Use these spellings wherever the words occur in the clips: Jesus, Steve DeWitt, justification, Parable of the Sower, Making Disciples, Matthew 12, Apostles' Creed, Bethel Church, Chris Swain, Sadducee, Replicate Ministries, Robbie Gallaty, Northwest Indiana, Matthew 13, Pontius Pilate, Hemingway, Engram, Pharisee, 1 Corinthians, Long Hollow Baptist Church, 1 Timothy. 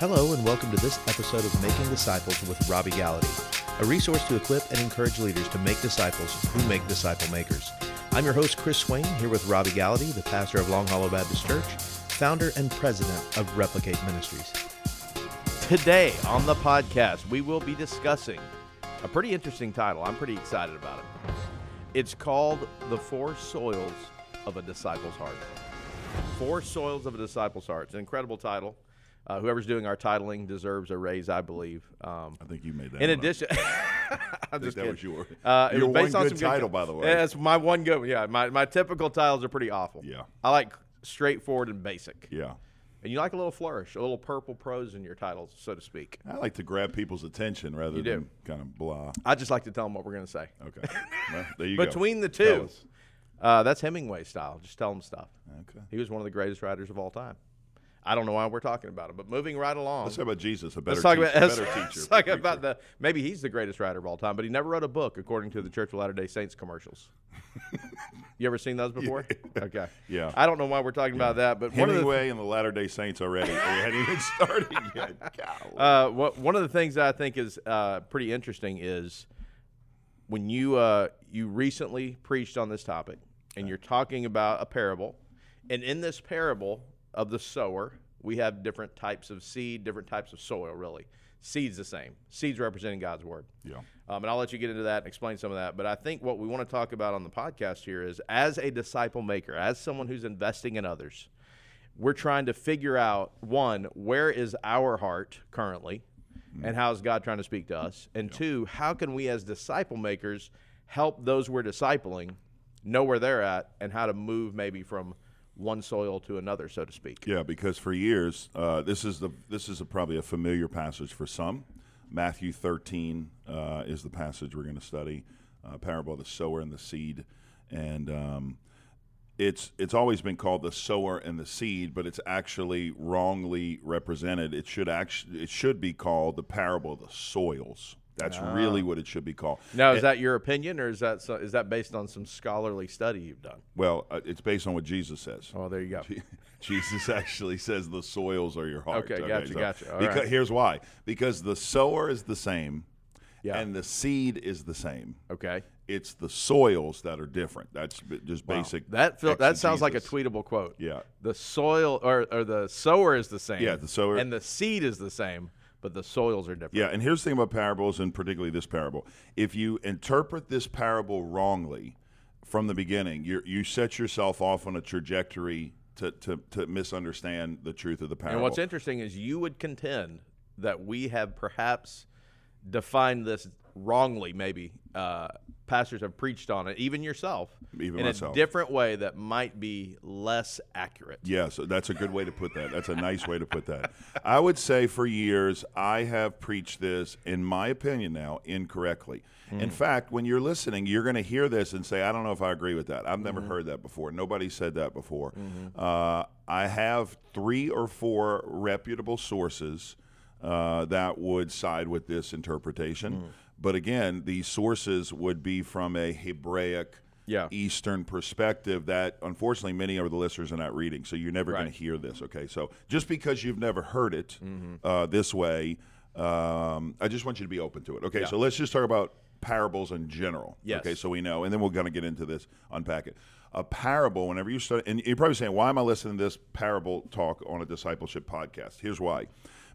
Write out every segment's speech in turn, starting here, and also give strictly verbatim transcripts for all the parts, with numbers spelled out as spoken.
Hello and welcome to this episode of Making Disciples with Robbie Gallaty, a resource to equip and encourage leaders to make disciples who make disciple makers. I'm your host, Chris Swain, here with Robbie Gallaty, the pastor of Long Hollow Baptist Church, founder and president of Replicate Ministries. Today on the podcast, we will be discussing a pretty interesting title. I'm pretty excited about it. It's called The Four Soils of a Disciple's Heart. Four Soils of a Disciple's Heart. It's an incredible title. Uh, whoever's doing our titling deserves a raise, I believe. Um, I think you made that. In addition, I'm just that kidding. Was your, uh, your it was based one on good some title, good, by the way. That's yeah, my one good one. Yeah, my, my typical titles are pretty awful. Yeah, I like straightforward and basic. Yeah, and you like a little flourish, a little purple prose in your titles, so to speak. I like to grab people's attention rather than kind of blah. I just like to tell them what we're going to say. Okay, well, there you go. Between the two, uh, that's Hemingway style. Just tell them stuff. Okay, he was one of the greatest writers of all time. I don't know why we're talking about him, but moving right along. Let's talk about Jesus, a better let's talk teacher. About, let's, better teacher let's talk about the, maybe he's the greatest writer of all time, but he never wrote a book, according to the Church of Latter-day Saints commercials. You ever seen those before? Yeah. Okay. Yeah. I don't know why we're talking yeah. about that, but Hemingway one of the, and the Latter-day Saints already. They hadn't even started yet. Uh, what, one of the things that I think is uh, pretty interesting is when you uh, you recently preached on this topic, and okay. you're talking about a parable, and in this parable of the sower, we have different types of seed, different types of soil, really. Seed's the same. Seed's representing God's word. Yeah. Um, and I'll let you get into that and explain some of that. But I think what we want to talk about on the podcast here is as a disciple maker, as someone who's investing in others, we're trying to figure out, one, where is our heart currently, mm-hmm. and how is God trying to speak to us? And yeah. two, how can we as disciple makers help those we're discipling know where they're at and how to move maybe from one soil to another, so to speak. Yeah, because for years, uh, this is the this is a, probably a familiar passage for some. Matthew thirteen uh, is the passage we're going to study, uh, Parable of the Sower and the Seed. And um, it's it's always been called the sower and the seed, but it's actually wrongly represented. It should actually it should be called the Parable of the Soils. That's ah. really what it should be called. Now, is it, that your opinion, or is that so, is that based on some scholarly study you've done? Well, uh, it's based on what Jesus says. Oh, there you go. Je- Jesus actually says the soils are your heart. Okay, okay gotcha, so gotcha. All because, right. Here's why. Because the sower is the same, yeah. and the seed is the same. Okay. It's the soils that are different. That's just wow. basic. That feel, that sounds like a tweetable quote. Yeah. The soil or, or the sower is the same. Yeah, the sower. And the seed is the same. But the soils are different. Yeah, and here's the thing about parables, and particularly this parable. If you interpret this parable wrongly from the beginning, you you set yourself off on a trajectory to, to, to misunderstand the truth of the parable. And what's interesting is you would contend that we have perhaps defined this wrongly, maybe. Uh, pastors have preached on it, even yourself, even in myself. A different way that might be less accurate. Yeah, so that's a good way to put that. That's a nice way to put that. I would say for years I have preached this, in my opinion now, incorrectly. Mm. In fact, when you're listening, you're going to hear this and say, I don't know if I agree with that. I've never mm-hmm. heard that before. Nobody said that before. Mm-hmm. Uh, I have three or four reputable sources uh, that would side with this interpretation. Mm. But again, the sources would be from a Hebraic, yeah. Eastern perspective that, unfortunately, many of the listeners are not reading. So you're never right. going to hear this, okay? So just because you've never heard it mm-hmm. uh, this way, um, I just want you to be open to it. Okay, yeah. So let's just talk about parables in general. Yes. Okay, so we know. And then we're going to get into this, unpack it. A parable, whenever you start, and you're probably saying, why am I listening to this parable talk on a discipleship podcast? Here's why.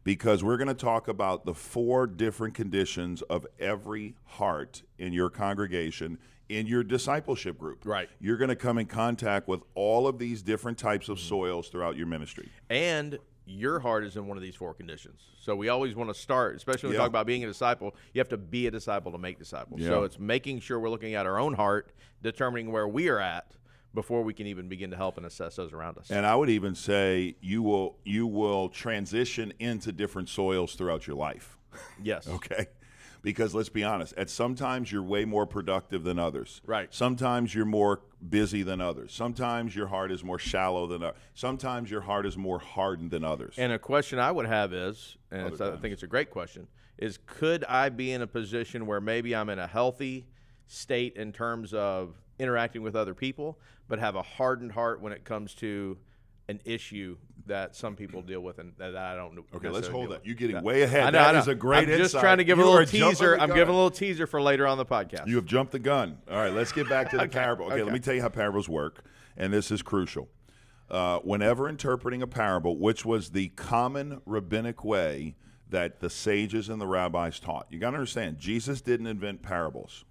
Because we're going to talk about the four different conditions of every heart in your congregation, in your discipleship group. Right. You're going to come in contact with all of these different types of soils throughout your ministry. And your heart is in one of these four conditions. So we always want to start, especially when yeah. we talk about being a disciple, you have to be a disciple to make disciples. Yeah. So it's making sure we're looking at our own heart, determining where we are at, before we can even begin to help and assess those around us. And I would even say you will you will transition into different soils throughout your life. Yes. Okay? Because let's be honest, at sometimes you're way more productive than others. Right. Sometimes you're more busy than others. Sometimes your heart is more shallow than others. Sometimes your heart is more hardened than others. And a question I would have is, and it's, I think it's a great question, is could I be in a position where maybe I'm in a healthy state in terms of interacting with other people, but have a hardened heart when it comes to an issue that some people deal with and that I don't know. Okay, let's hold that. You're getting that. way ahead. I know, that I know. is a great insight. I'm just insight. trying to give you a little teaser. I'm giving a little teaser for later on the podcast. You have jumped the gun. All right, let's get back to the okay. parable. Okay, okay, let me tell you how parables work, and this is crucial. Uh, whenever interpreting a parable, which was the common rabbinic way that the sages and the rabbis taught, you got to understand, Jesus didn't invent parables.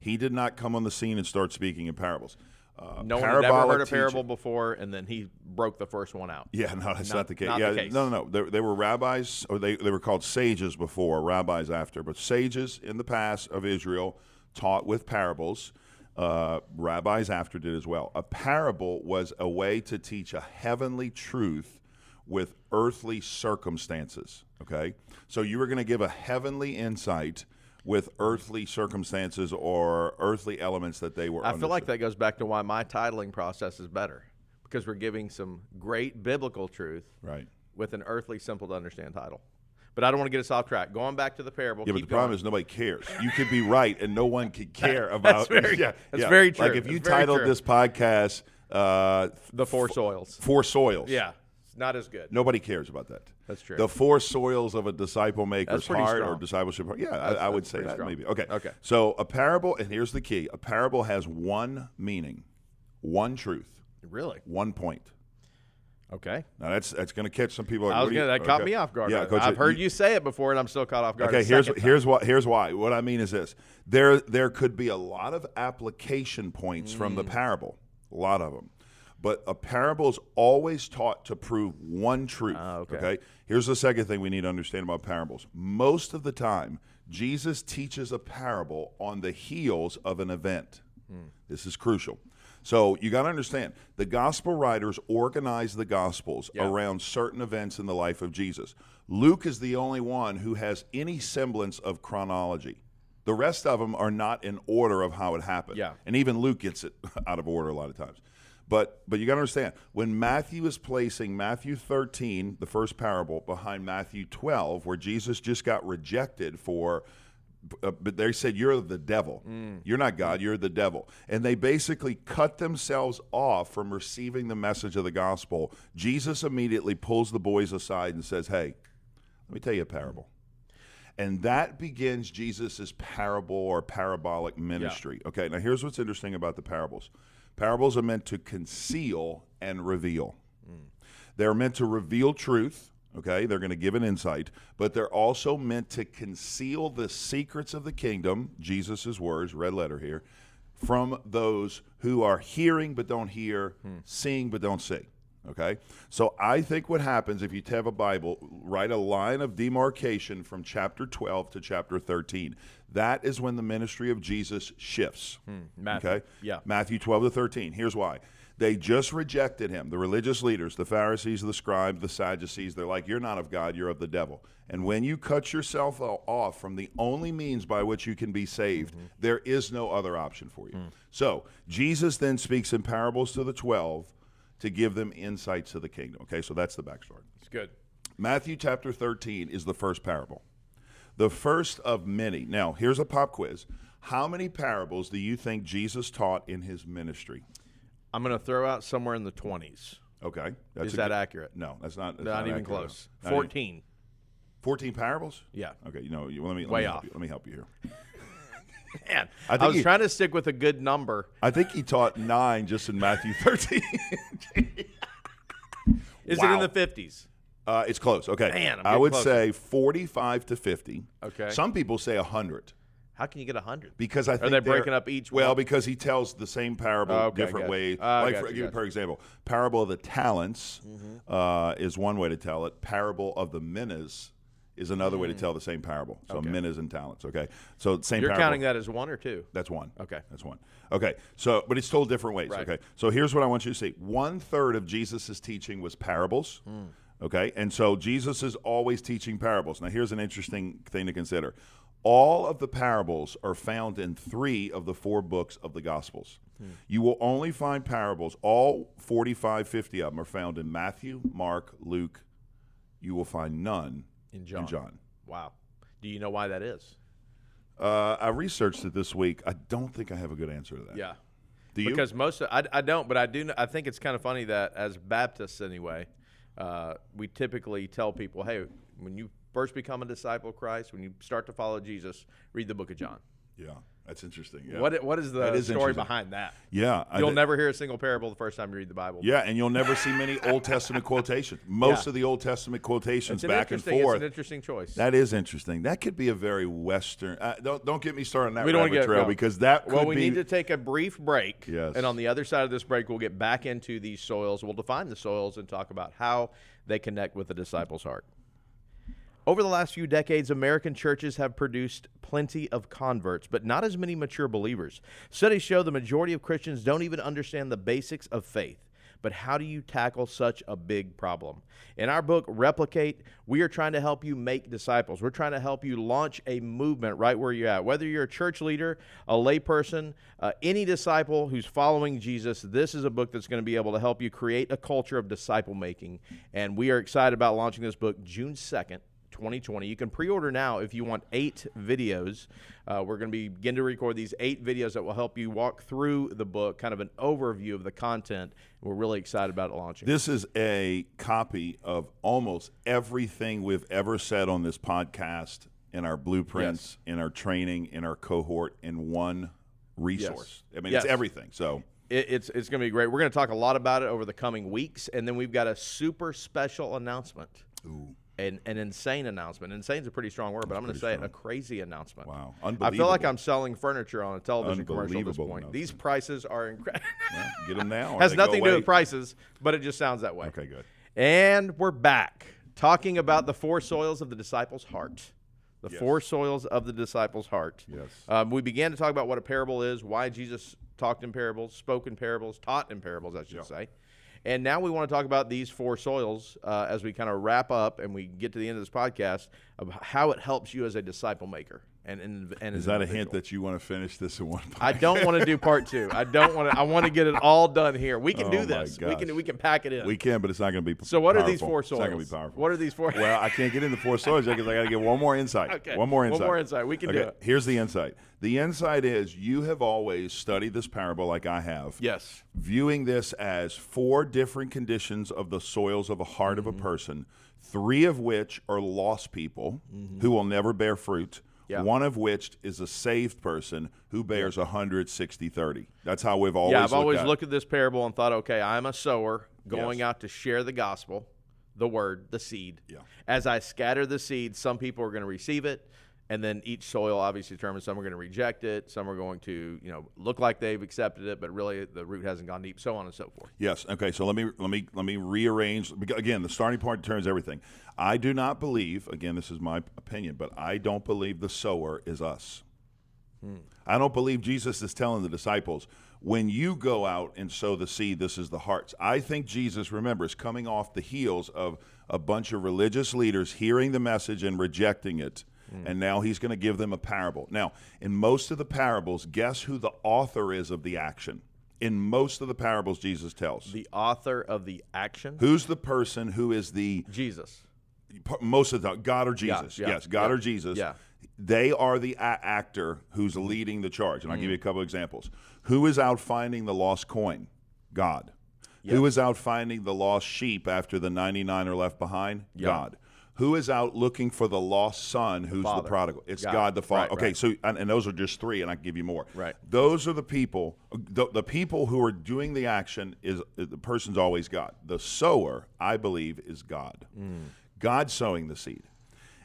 He did not come on the scene and start speaking in parables. Uh, no one had ever heard a parable teaching. before, and then he broke the first one out. Yeah, no, that's not, not the case. Not yeah, the case. No, no, no. They, they were rabbis, or they, they were called sages before, rabbis after. But sages in the past of Israel taught with parables. Uh, rabbis after did as well. A parable was a way to teach a heavenly truth with earthly circumstances, okay? So you were going to give a heavenly insight with earthly circumstances or earthly elements that they were I feel like that goes back to why my titling process is better, because we're giving some great biblical truth right. with an earthly, simple-to-understand title. But I don't want to get us off track. Going back to the parable. Yeah, but the going. problem is nobody cares. You could be right, and no one could care that, about it. That's, yeah, that's yeah. very true. Like if that's you titled true. this podcast... Uh, the Four Soils. Four Soils. Yeah. Not as good. Nobody cares about that. That's true. The four soils of a disciple maker's heart strong. or discipleship heart. Yeah, that's, I, I would say that strong. maybe. Okay. Okay. So a parable, and here's the key. A parable has one meaning, one truth. Really? One point. Okay. Now that's that's going to catch some people. I was gonna, you, that okay. caught me off guard. Yeah, Coach, I've heard you, you say it before, and I'm still caught off guard. Okay. Here's here's what here's why. What I mean is this: there there could be a lot of application points mm. from the parable. A lot of them. But a parable is always taught to prove one truth. Uh, okay. okay. Here's the second thing we need to understand about parables. Most of the time, Jesus teaches a parable on the heels of an event. Mm. This is crucial. So you got to understand, the gospel writers organize the gospels yeah. around certain events in the life of Jesus. Luke is the only one who has any semblance of chronology. The rest of them are not in order of how it happened. Yeah. And even Luke gets it out of order a lot of times. But but you got to understand, when Matthew is placing Matthew thirteen, the first parable, behind Matthew twelve, where Jesus just got rejected for, uh, but they said, you're the devil. Mm. You're not God, you're the devil. And they basically cut themselves off from receiving the message of the gospel. Jesus immediately pulls the boys aside and says, hey, let me tell you a parable. And that begins Jesus's parable or parabolic ministry. Yeah. Okay, now here's what's interesting about the parables. Parables are meant to conceal and reveal. Mm. They're meant to reveal truth, okay? They're going to give an insight, but they're also meant to conceal the secrets of the kingdom, Jesus' words, red letter here, from those who are hearing but don't hear, mm. seeing but don't see, okay? So I think what happens if you have a Bible, write a line of demarcation from chapter twelve to chapter thirteen. That is when the ministry of Jesus shifts. Hmm, Matthew, okay? Yeah. Matthew twelve to thirteen. Here's why. They just rejected him. The religious leaders, the Pharisees, the scribes, the Sadducees, they're like, you're not of God, you're of the devil. And when you cut yourself off from the only means by which you can be saved, mm-hmm. there is no other option for you. Mm. So Jesus then speaks in parables to the twelve to give them insights to the kingdom. Okay, so that's the backstory. It's good. Matthew chapter thirteen is the first parable. The first of many. Now, here's a pop quiz. How many parables do you think Jesus taught in his ministry? I'm going to throw out somewhere in the twenties. Okay. That's Is that good, accurate? No, that's not. That's not, not even accurate. close. Not fourteen. Even, fourteen parables? Yeah. Okay. You know, let me, let Way me help off. You. Let me help you here. Man, I, I was he, trying to stick with a good number. I think he taught nine just in Matthew thirteen. Is wow. it in the fifties? Uh, it's close. Okay. Man, I would closer. say forty-five to fifty. Okay. Some people say one hundred. How can you get one hundred? Because I Are think they breaking up each well, one? Well, because he tells the same parable oh, okay, different ways. Uh, like, for, you, for example, parable of the talents mm-hmm. uh, is one way to tell it. Parable of the minas is another mm-hmm. way to tell the same parable. So okay. minas and talents. Okay. So same You're parable. You're counting that as one or two? That's one. Okay. That's one. Okay. So, but it's told different ways. Right. Okay. So here's what I want you to see. One third of Jesus' teaching was parables. Mm. Okay, and so Jesus is always teaching parables. Now, here's an interesting thing to consider. All of the parables are found in three of the four books of the Gospels. Hmm. You will only find parables, all forty-five, fifty of them are found in Matthew, Mark, Luke. You will find none in John. In John. Wow. Do you know why that is? Uh, I researched it this week. I don't think I have a good answer to that. Yeah. Do you? Because most of, I, I don't, but I do. I think it's kind of funny that as Baptists anyway, uh, we typically tell people, hey, when you first become a disciple of Christ, when you start to follow Jesus, read the book of John. Yeah, that's interesting. Yeah. What What is the is story behind that? Yeah. You'll I, never hear a single parable the first time you read the Bible. Yeah, and you'll never see many Old Testament quotations. Most yeah. of the Old Testament quotations back and forth. It's an interesting choice. That is interesting. That could be a very Western. Uh, don't, don't get me started on that we rabbit don't get, trail no. because that could be. Well, we be, need to take a brief break. Yes. And on the other side of this break, we'll get back into these soils. We'll define the soils and talk about how they connect with the disciple's heart. Over the last few decades, American churches have produced plenty of converts, but not as many mature believers. Studies show the majority of Christians don't even understand the basics of faith. But how do you tackle such a big problem? In our book, Replicate, we are trying to help you make disciples. We're trying to help you launch a movement right where you're at. Whether you're a church leader, a layperson, uh, any disciple who's following Jesus, this is a book that's going to be able to help you create a culture of disciple making. And we are excited about launching this book June second, twenty twenty. You can pre-order now if you want eight videos. Uh, we're going to be begin to record these eight videos that will help you walk through the book, kind of an overview of the content. We're really excited about it launching. This is a copy of almost everything we've ever said on this podcast, in our blueprints, yes. in our training, in our cohort, in one resource. Yes. I mean, yes. it's everything. So It, it's it's going to be great. We're going to talk a lot about it over the coming weeks, and then we've got a super special announcement. Ooh. An, an insane announcement. Insane is a pretty strong word, but That's I'm going to say strong. it, a crazy announcement. Wow. Unbelievable. I feel like I'm selling furniture on a television commercial at this point. These prices are incredible. Well, get them now. Has nothing to away. do with prices, but it just sounds that way. Okay, good. And we're back talking about the four soils of the disciple's heart. The yes. four soils of the disciple's heart. Yes. Um, we began to talk about what a parable is, why Jesus talked in parables, spoke in parables, taught in parables, I should yep. say. And now we want to talk about these four soils uh, as we kind of wrap up and we get to the end of this podcast of how it helps you as a disciple maker. And, and, and is that individual. a hint that you want to finish this in one podcast? I don't want to do part two. I don't want to. I want to get it all done here. We can oh do this. We can. We can pack it in. We can, but it's not going to be. So what powerful. are these four soils? It's not going to be powerful. What are these four? Well, I can't get into four soils because I got to get one more insight. Okay. One more insight. One more insight. We can okay. do it. Here's the insight. The insight is you have always studied this parable like I have. Yes. Viewing this as four different conditions of the soils of a heart mm-hmm. of a person, three of which are lost people mm-hmm. who will never bear fruit. Yeah. One of which is a saved person who bears one hundred sixty thirty. That's how we've always Yeah, I've always looked at, looked at this parable and thought, okay, I'm a sower going yes. out to share the gospel, the word, the seed. Yeah. As I scatter the seed, some people are going to receive it, and then each soil obviously determines some are going to reject it, some are going to, you know, look like they've accepted it, but really the root hasn't gone deep, so on and so forth. Yes. Okay, so let me let me let me rearrange again, the starting point determines everything. I do not believe, again, this is my opinion, but I don't believe the sower is us. Hmm. I don't believe Jesus is telling the disciples, when you go out and sow the seed, this is the hearts. I think Jesus, remember, is coming off the heels of a bunch of religious leaders hearing the message and rejecting it, hmm. and now he's going to give them a parable. Now, in most of the parables, guess who the author is of the action? In most of the parables Jesus tells. The author of the action? Who's the person who is the... Jesus. Most of the time, God or Jesus. Yeah, yeah, yes, God yeah, or Jesus. Yeah. They are the a- actor who's leading the charge. And I'll mm. give you a couple examples. Who is out finding the lost coin? God. Yep. Who is out finding the lost sheep after the ninety-nine are left behind? Yep. God. Who is out looking for the lost son who's the, the prodigal? It's God, God the Father. Right, okay, right. so and, and those are just three, and I can give you more. Right. Those are the people. The, the people who are doing the action, is the person's always God. The sower, I believe, is God. Mm. God sowing the seed.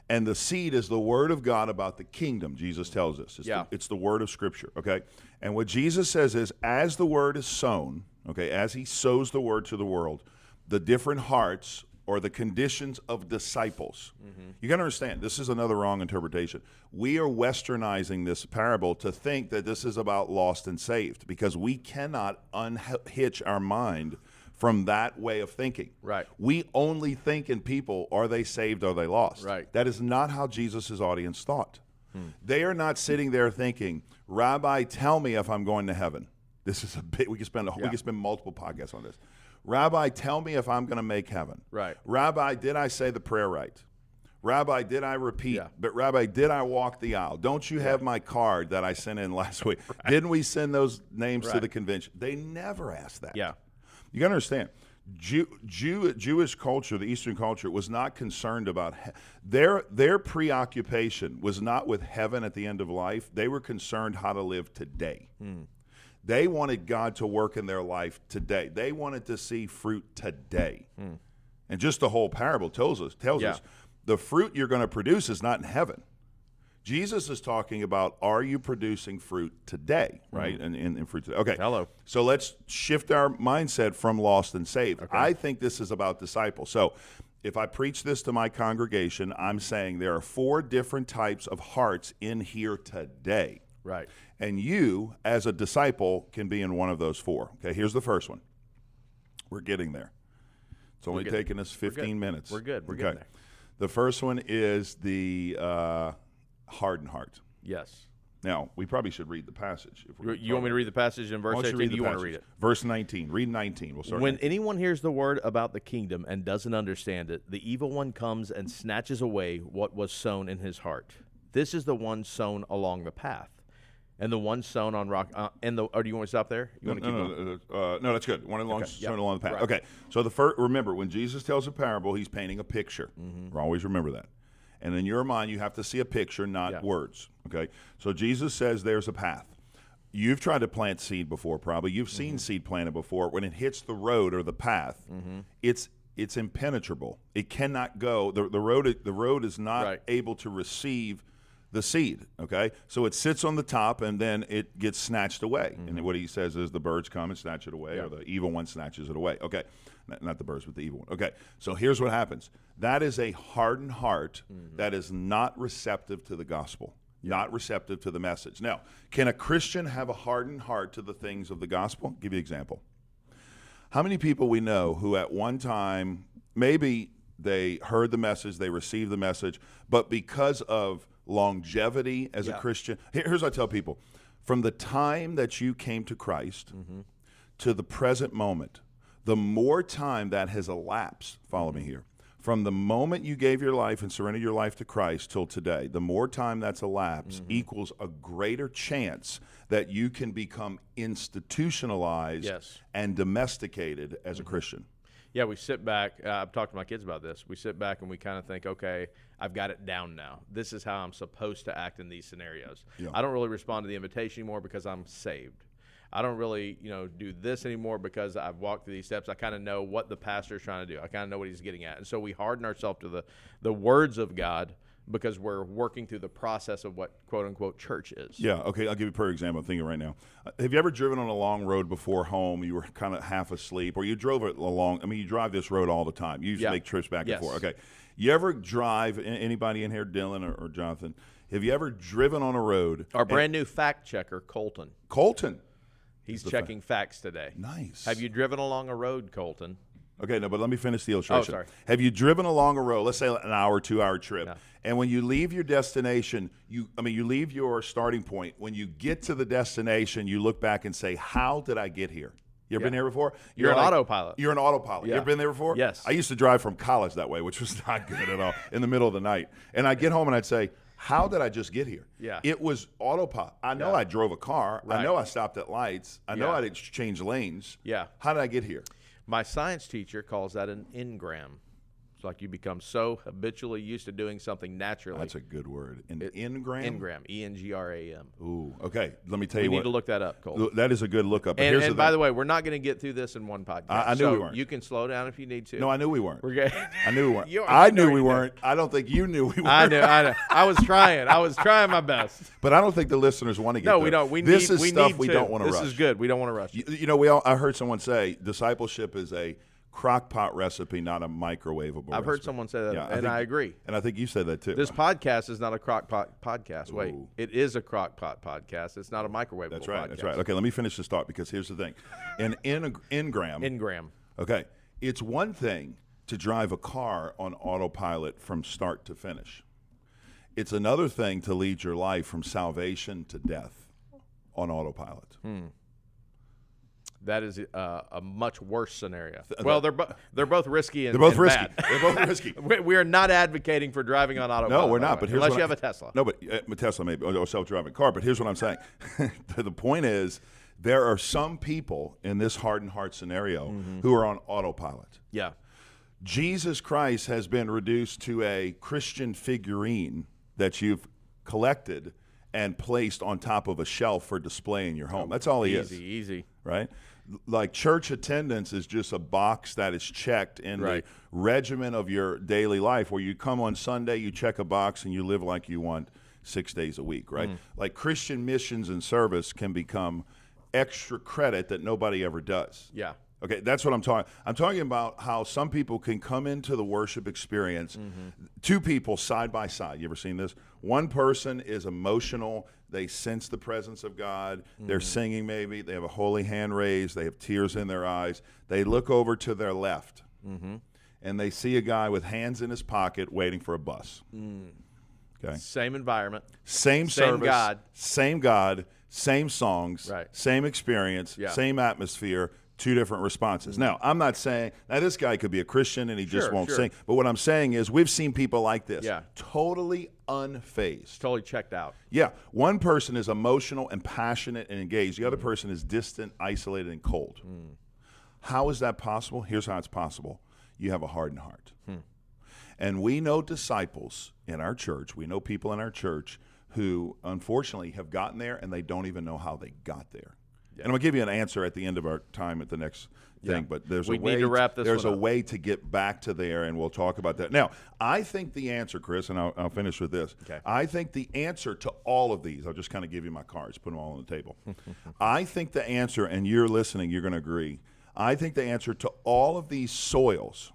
And the seed is the word of God about the kingdom, Jesus tells us. It's, yeah. the, it's the word of Scripture, okay? And what Jesus says is, as the word is sown, okay, as he sows the word to the world, the different hearts or the conditions of disciples. Mm-hmm. You got to understand, this is another wrong interpretation. We are westernizing this parable to think that this is about lost and saved because we cannot unhitch our mind from that way of thinking. Right. We only think in people, are they saved, are they lost? Right. That is not how Jesus' audience thought. Hmm. They are not sitting there thinking, Rabbi, tell me if I'm going to heaven. This is a bit, we can spend a, yeah. we can spend multiple podcasts on this. Rabbi, tell me if I'm going to make heaven. Right. Rabbi, did I say the prayer right? Rabbi, did I repeat? Yeah. But Rabbi, did I walk the aisle? Don't you have right. my card that I sent in last week? Right. Didn't we send those names right. to the convention? They never asked that. Yeah. You got to understand, Jew, Jew, Jewish culture, the Eastern culture, was not concerned about he- their their preoccupation was not with heaven at the end of life. They were concerned how to live today. Hmm. They wanted God to work in their life today. They wanted to see fruit today. Hmm. And just the whole parable tells us tells yeah. us the fruit you're going to produce is not in heaven. Jesus is talking about, are you producing fruit today, right? Mm-hmm. And, and, and fruit today. Okay. Hello. So let's shift our mindset from lost and saved. Okay. I think this is about disciples. So if I preach this to my congregation, I'm saying there are four different types of hearts in here today. Right. And you, as a disciple, can be in one of those four. Okay, here's the first one. We're getting there. It's only taking us fifteen minutes. We're good. We're okay. getting there. The first one is the... Uh, hardened heart. Yes. Now, we probably should read the passage. If we're you want me to read the passage in verse eighteen? You, you want to read it? Verse nineteen. Read nineteen. We'll start. When nineteen. Anyone hears the word about the kingdom and doesn't understand it, the evil one comes and snatches away what was sown in his heart. This is the one sown along the path, and the one sown on rock. Uh, and the. Or do you want to stop there? You no, want to no, keep no, going? No, uh, no, that's good. One along okay, sown yep. along the path. Right. Okay. So the first. Remember, when Jesus tells a parable, he's painting a picture. Mm-hmm. Always remember that. And in your mind, you have to see a picture, not yeah. words, okay? So Jesus says there's a path. You've tried to plant seed before, probably. You've seen mm-hmm. seed planted before. When it hits the road or the path, mm-hmm. it's it's impenetrable. It cannot go. The, the, road, the road is not right. able to receive the seed, okay? So it sits on the top, and then it gets snatched away. Mm-hmm. And what he says is the birds come and snatch it away, yeah. or the evil one snatches it away. Okay, not the birds, but the evil one. Okay, so here's what happens. That is a hardened heart mm-hmm. that is not receptive to the gospel, yeah. not receptive to the message. Now, can a Christian have a hardened heart to the things of the gospel? I'll give you an example. How many people we know who at one time, maybe they heard the message, they received the message, but because of longevity as yeah. a Christian, here's what I tell people. From the time that you came to Christ mm-hmm. to the present moment, the more time that has elapsed, follow me here, from the moment you gave your life and surrendered your life to Christ till today, the more time that's elapsed mm-hmm. equals a greater chance that you can become institutionalized yes. and domesticated as mm-hmm. a Christian. Yeah, we sit back. Uh, I've talked to my kids about this. We sit back and we kind of think, okay, I've got it down now. This is how I'm supposed to act in these scenarios. Yeah. I don't really respond to the invitation anymore because I'm saved. I don't really, you know, do this anymore because I've walked through these steps. I kind of know what the pastor is trying to do. I kind of know what he's getting at. And so we harden ourselves to the, the words of God because we're working through the process of what, quote, unquote, church is. Yeah, okay, I'll give you a perfect example. I'm thinking right now. Uh, have you ever driven on a long road before home? You were kind of half asleep, or you drove it along. I mean, you drive this road all the time. You used yeah. to make trips back yes. and forth. Okay, you ever drive, anybody in here, Dylan or, or Jonathan, have you ever driven on a road? Our brand new fact checker, Colton. Colton. He's checking fact. facts today. Nice. Have you driven along a road, Colton? Okay, no, but let me finish the illustration. Oh, sorry. Have you driven along a road, let's say an hour, two-hour trip, no. and when you leave your destination, you I mean, you leave your starting point. When you get to the destination, you look back and say, how did I get here? You ever yeah. been here before? You're, you're an like, autopilot. You're an autopilot. Yeah. You ever been there before? Yes. I used to drive from college that way, which was not good at all, in the middle of the night. And I'd get home and I'd say, how did I just get here? Yeah. It was autopilot. I know yeah. I drove a car. Right. I know I stopped at lights. I yeah. know I didn't change lanes. Yeah. How did I get here? My science teacher calls that an engram. It's like you become so habitually used to doing something naturally. That's a good word. An it, engram? Engram. E N G R A M. Ooh. Okay. Let me tell you we what. We need to look that up, Cole. That is a good lookup. But and here's and the by thing. the way, we're not going to get through this in one podcast. I, I knew so we weren't. You can slow down if you need to. No, I knew we weren't. We're good. I knew we weren't. I knew we weren't. I don't think you knew we weren't. I knew. I know. I was trying. I was trying my best. But I don't think the listeners want to get No, there. we don't. We this need This is we stuff we to. don't want to rush. This is good. We don't want to rush. You, you know, we all. I heard someone say discipleship is a crockpot recipe, not a microwavable I've recipe. heard someone say that, yeah, and I, think, I agree. And I think you said that, too. This podcast is not a crockpot podcast. Ooh. Wait, it is a crockpot podcast. It's not a microwavable That's right, podcast. that's right. Okay, let me finish this thought, because here's the thing. An engram. Engram. Okay, it's one thing to drive a car on autopilot from start to finish. It's another thing to lead your life from salvation to death on autopilot. Hmm. That is uh, a much worse scenario. Well, they're bo- they're both risky and they're both and risky. Bad. They're both risky. we, we are not advocating for driving on autopilot. No, we're not. But here's unless you I, have a Tesla. No, but uh, a Tesla maybe or a self-driving car. But here's what I'm saying. The point is, There are some people in this hardened heart scenario mm-hmm. who are on autopilot. Yeah. Jesus Christ has been reduced to a Christian figurine that you've collected and placed on top of a shelf for display in your home. That's all he easy, is. Easy, easy. Right? Like church attendance is just a box that is checked in right. the regimen of your daily life, where you come on Sunday, you check a box, and you live like you want six days a week, right? Mm. Like Christian missions and service can become extra credit that nobody ever does. Yeah. Okay, that's what I'm talking. I'm talking about how some people can come into the worship experience, mm-hmm. two people side by side. You ever seen this? One person is emotional. They sense the presence of God. Mm-hmm. They're singing maybe. They have a holy hand raised. They have tears in their eyes. They look over to their left, mm-hmm. and they see a guy with hands in his pocket waiting for a bus. Mm. Okay. Same environment. Same, same service. God. Same God. Same songs. Right. Same experience. Yeah. Same atmosphere. Two different responses. Now, I'm not saying now this guy could be a Christian and he sure, just won't sure. sing. But what I'm saying is we've seen people like this. Yeah. Totally unfazed. Totally checked out. Yeah. One person is emotional and passionate and engaged. The other mm. person is distant, isolated, and cold. Mm. How is that possible? Here's how it's possible. You have a hardened heart. Mm. And we know disciples in our church. We know people in our church who, unfortunately, have gotten there and they don't even know how they got there. And I'm going to give you an answer at the end of our time at the next thing, yeah. but there's, a way, need to wrap this there's a way to get back to there, and we'll talk about that. Now, I think the answer, Chris, and I'll, I'll finish with this. Okay. I think the answer to all of these, I'll just kind of give you my cards, put them all on the table. I think the answer, and you're listening, you're going to agree, I think the answer to all of these soils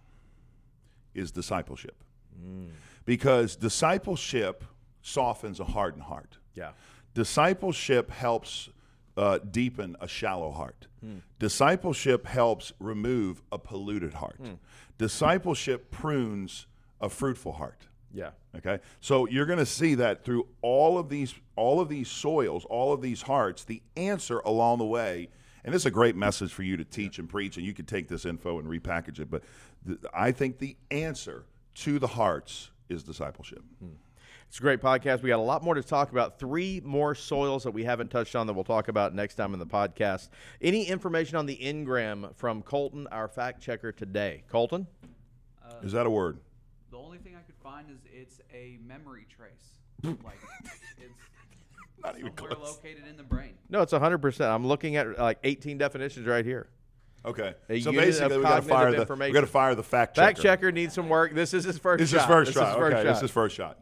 is discipleship. Mm. Because discipleship softens a hardened heart. Yeah. Discipleship helps... Uh, deepen a shallow heart. Mm. Discipleship helps remove a polluted heart. Mm. Discipleship prunes a fruitful heart. Yeah. Okay. So you're going to see that through all of these, all of these soils, all of these hearts, the answer along the way. And this is a great message for you to teach yeah. and preach, and you can take this info and repackage it. But th- I think the answer to the hearts is discipleship. Mm. It's a great podcast. We got a lot more to talk about. Three more soils that we haven't touched on that we'll talk about next time in the podcast. Any information on the Engram from Colton, our fact checker today? Colton? Uh, is that a word? The only thing I could find is it's a memory trace. Like it's not even close. Located in the brain. No, it's one hundred percent. I'm looking at like eighteen definitions right here. Okay, a so basically we got to fire the we got to fire the fact checker. Fact checker needs some work. This is his first. This is his first shot. Okay, this is his first shot.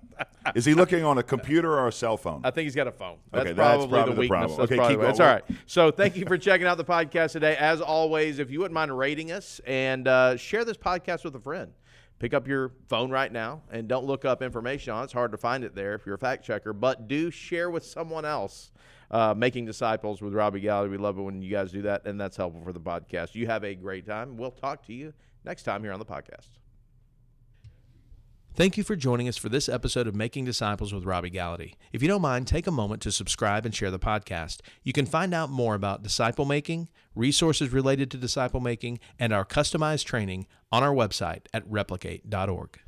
Is he looking on a computer or a cell phone? I think he's got a phone. That's okay, probably, that's probably the weakness. The that's okay, probably keep going. It's all right. So thank you for checking out the podcast today. As always, if you wouldn't mind rating us and uh, share this podcast with a friend. Pick up your phone right now and don't look up information on it. It's hard to find it there if you're a fact checker, but do share with someone else. Uh, Making Disciples with Robbie Gallaty. We love it when you guys do that, and that's helpful for the podcast. You have a great time. We'll talk to you next time here on the podcast. Thank you for joining us for this episode of Making Disciples with Robbie Gallaty. If you don't mind, take a moment to subscribe and share the podcast. You can find out more about disciple making, resources related to disciple making, and our customized training on our website at replicate dot org.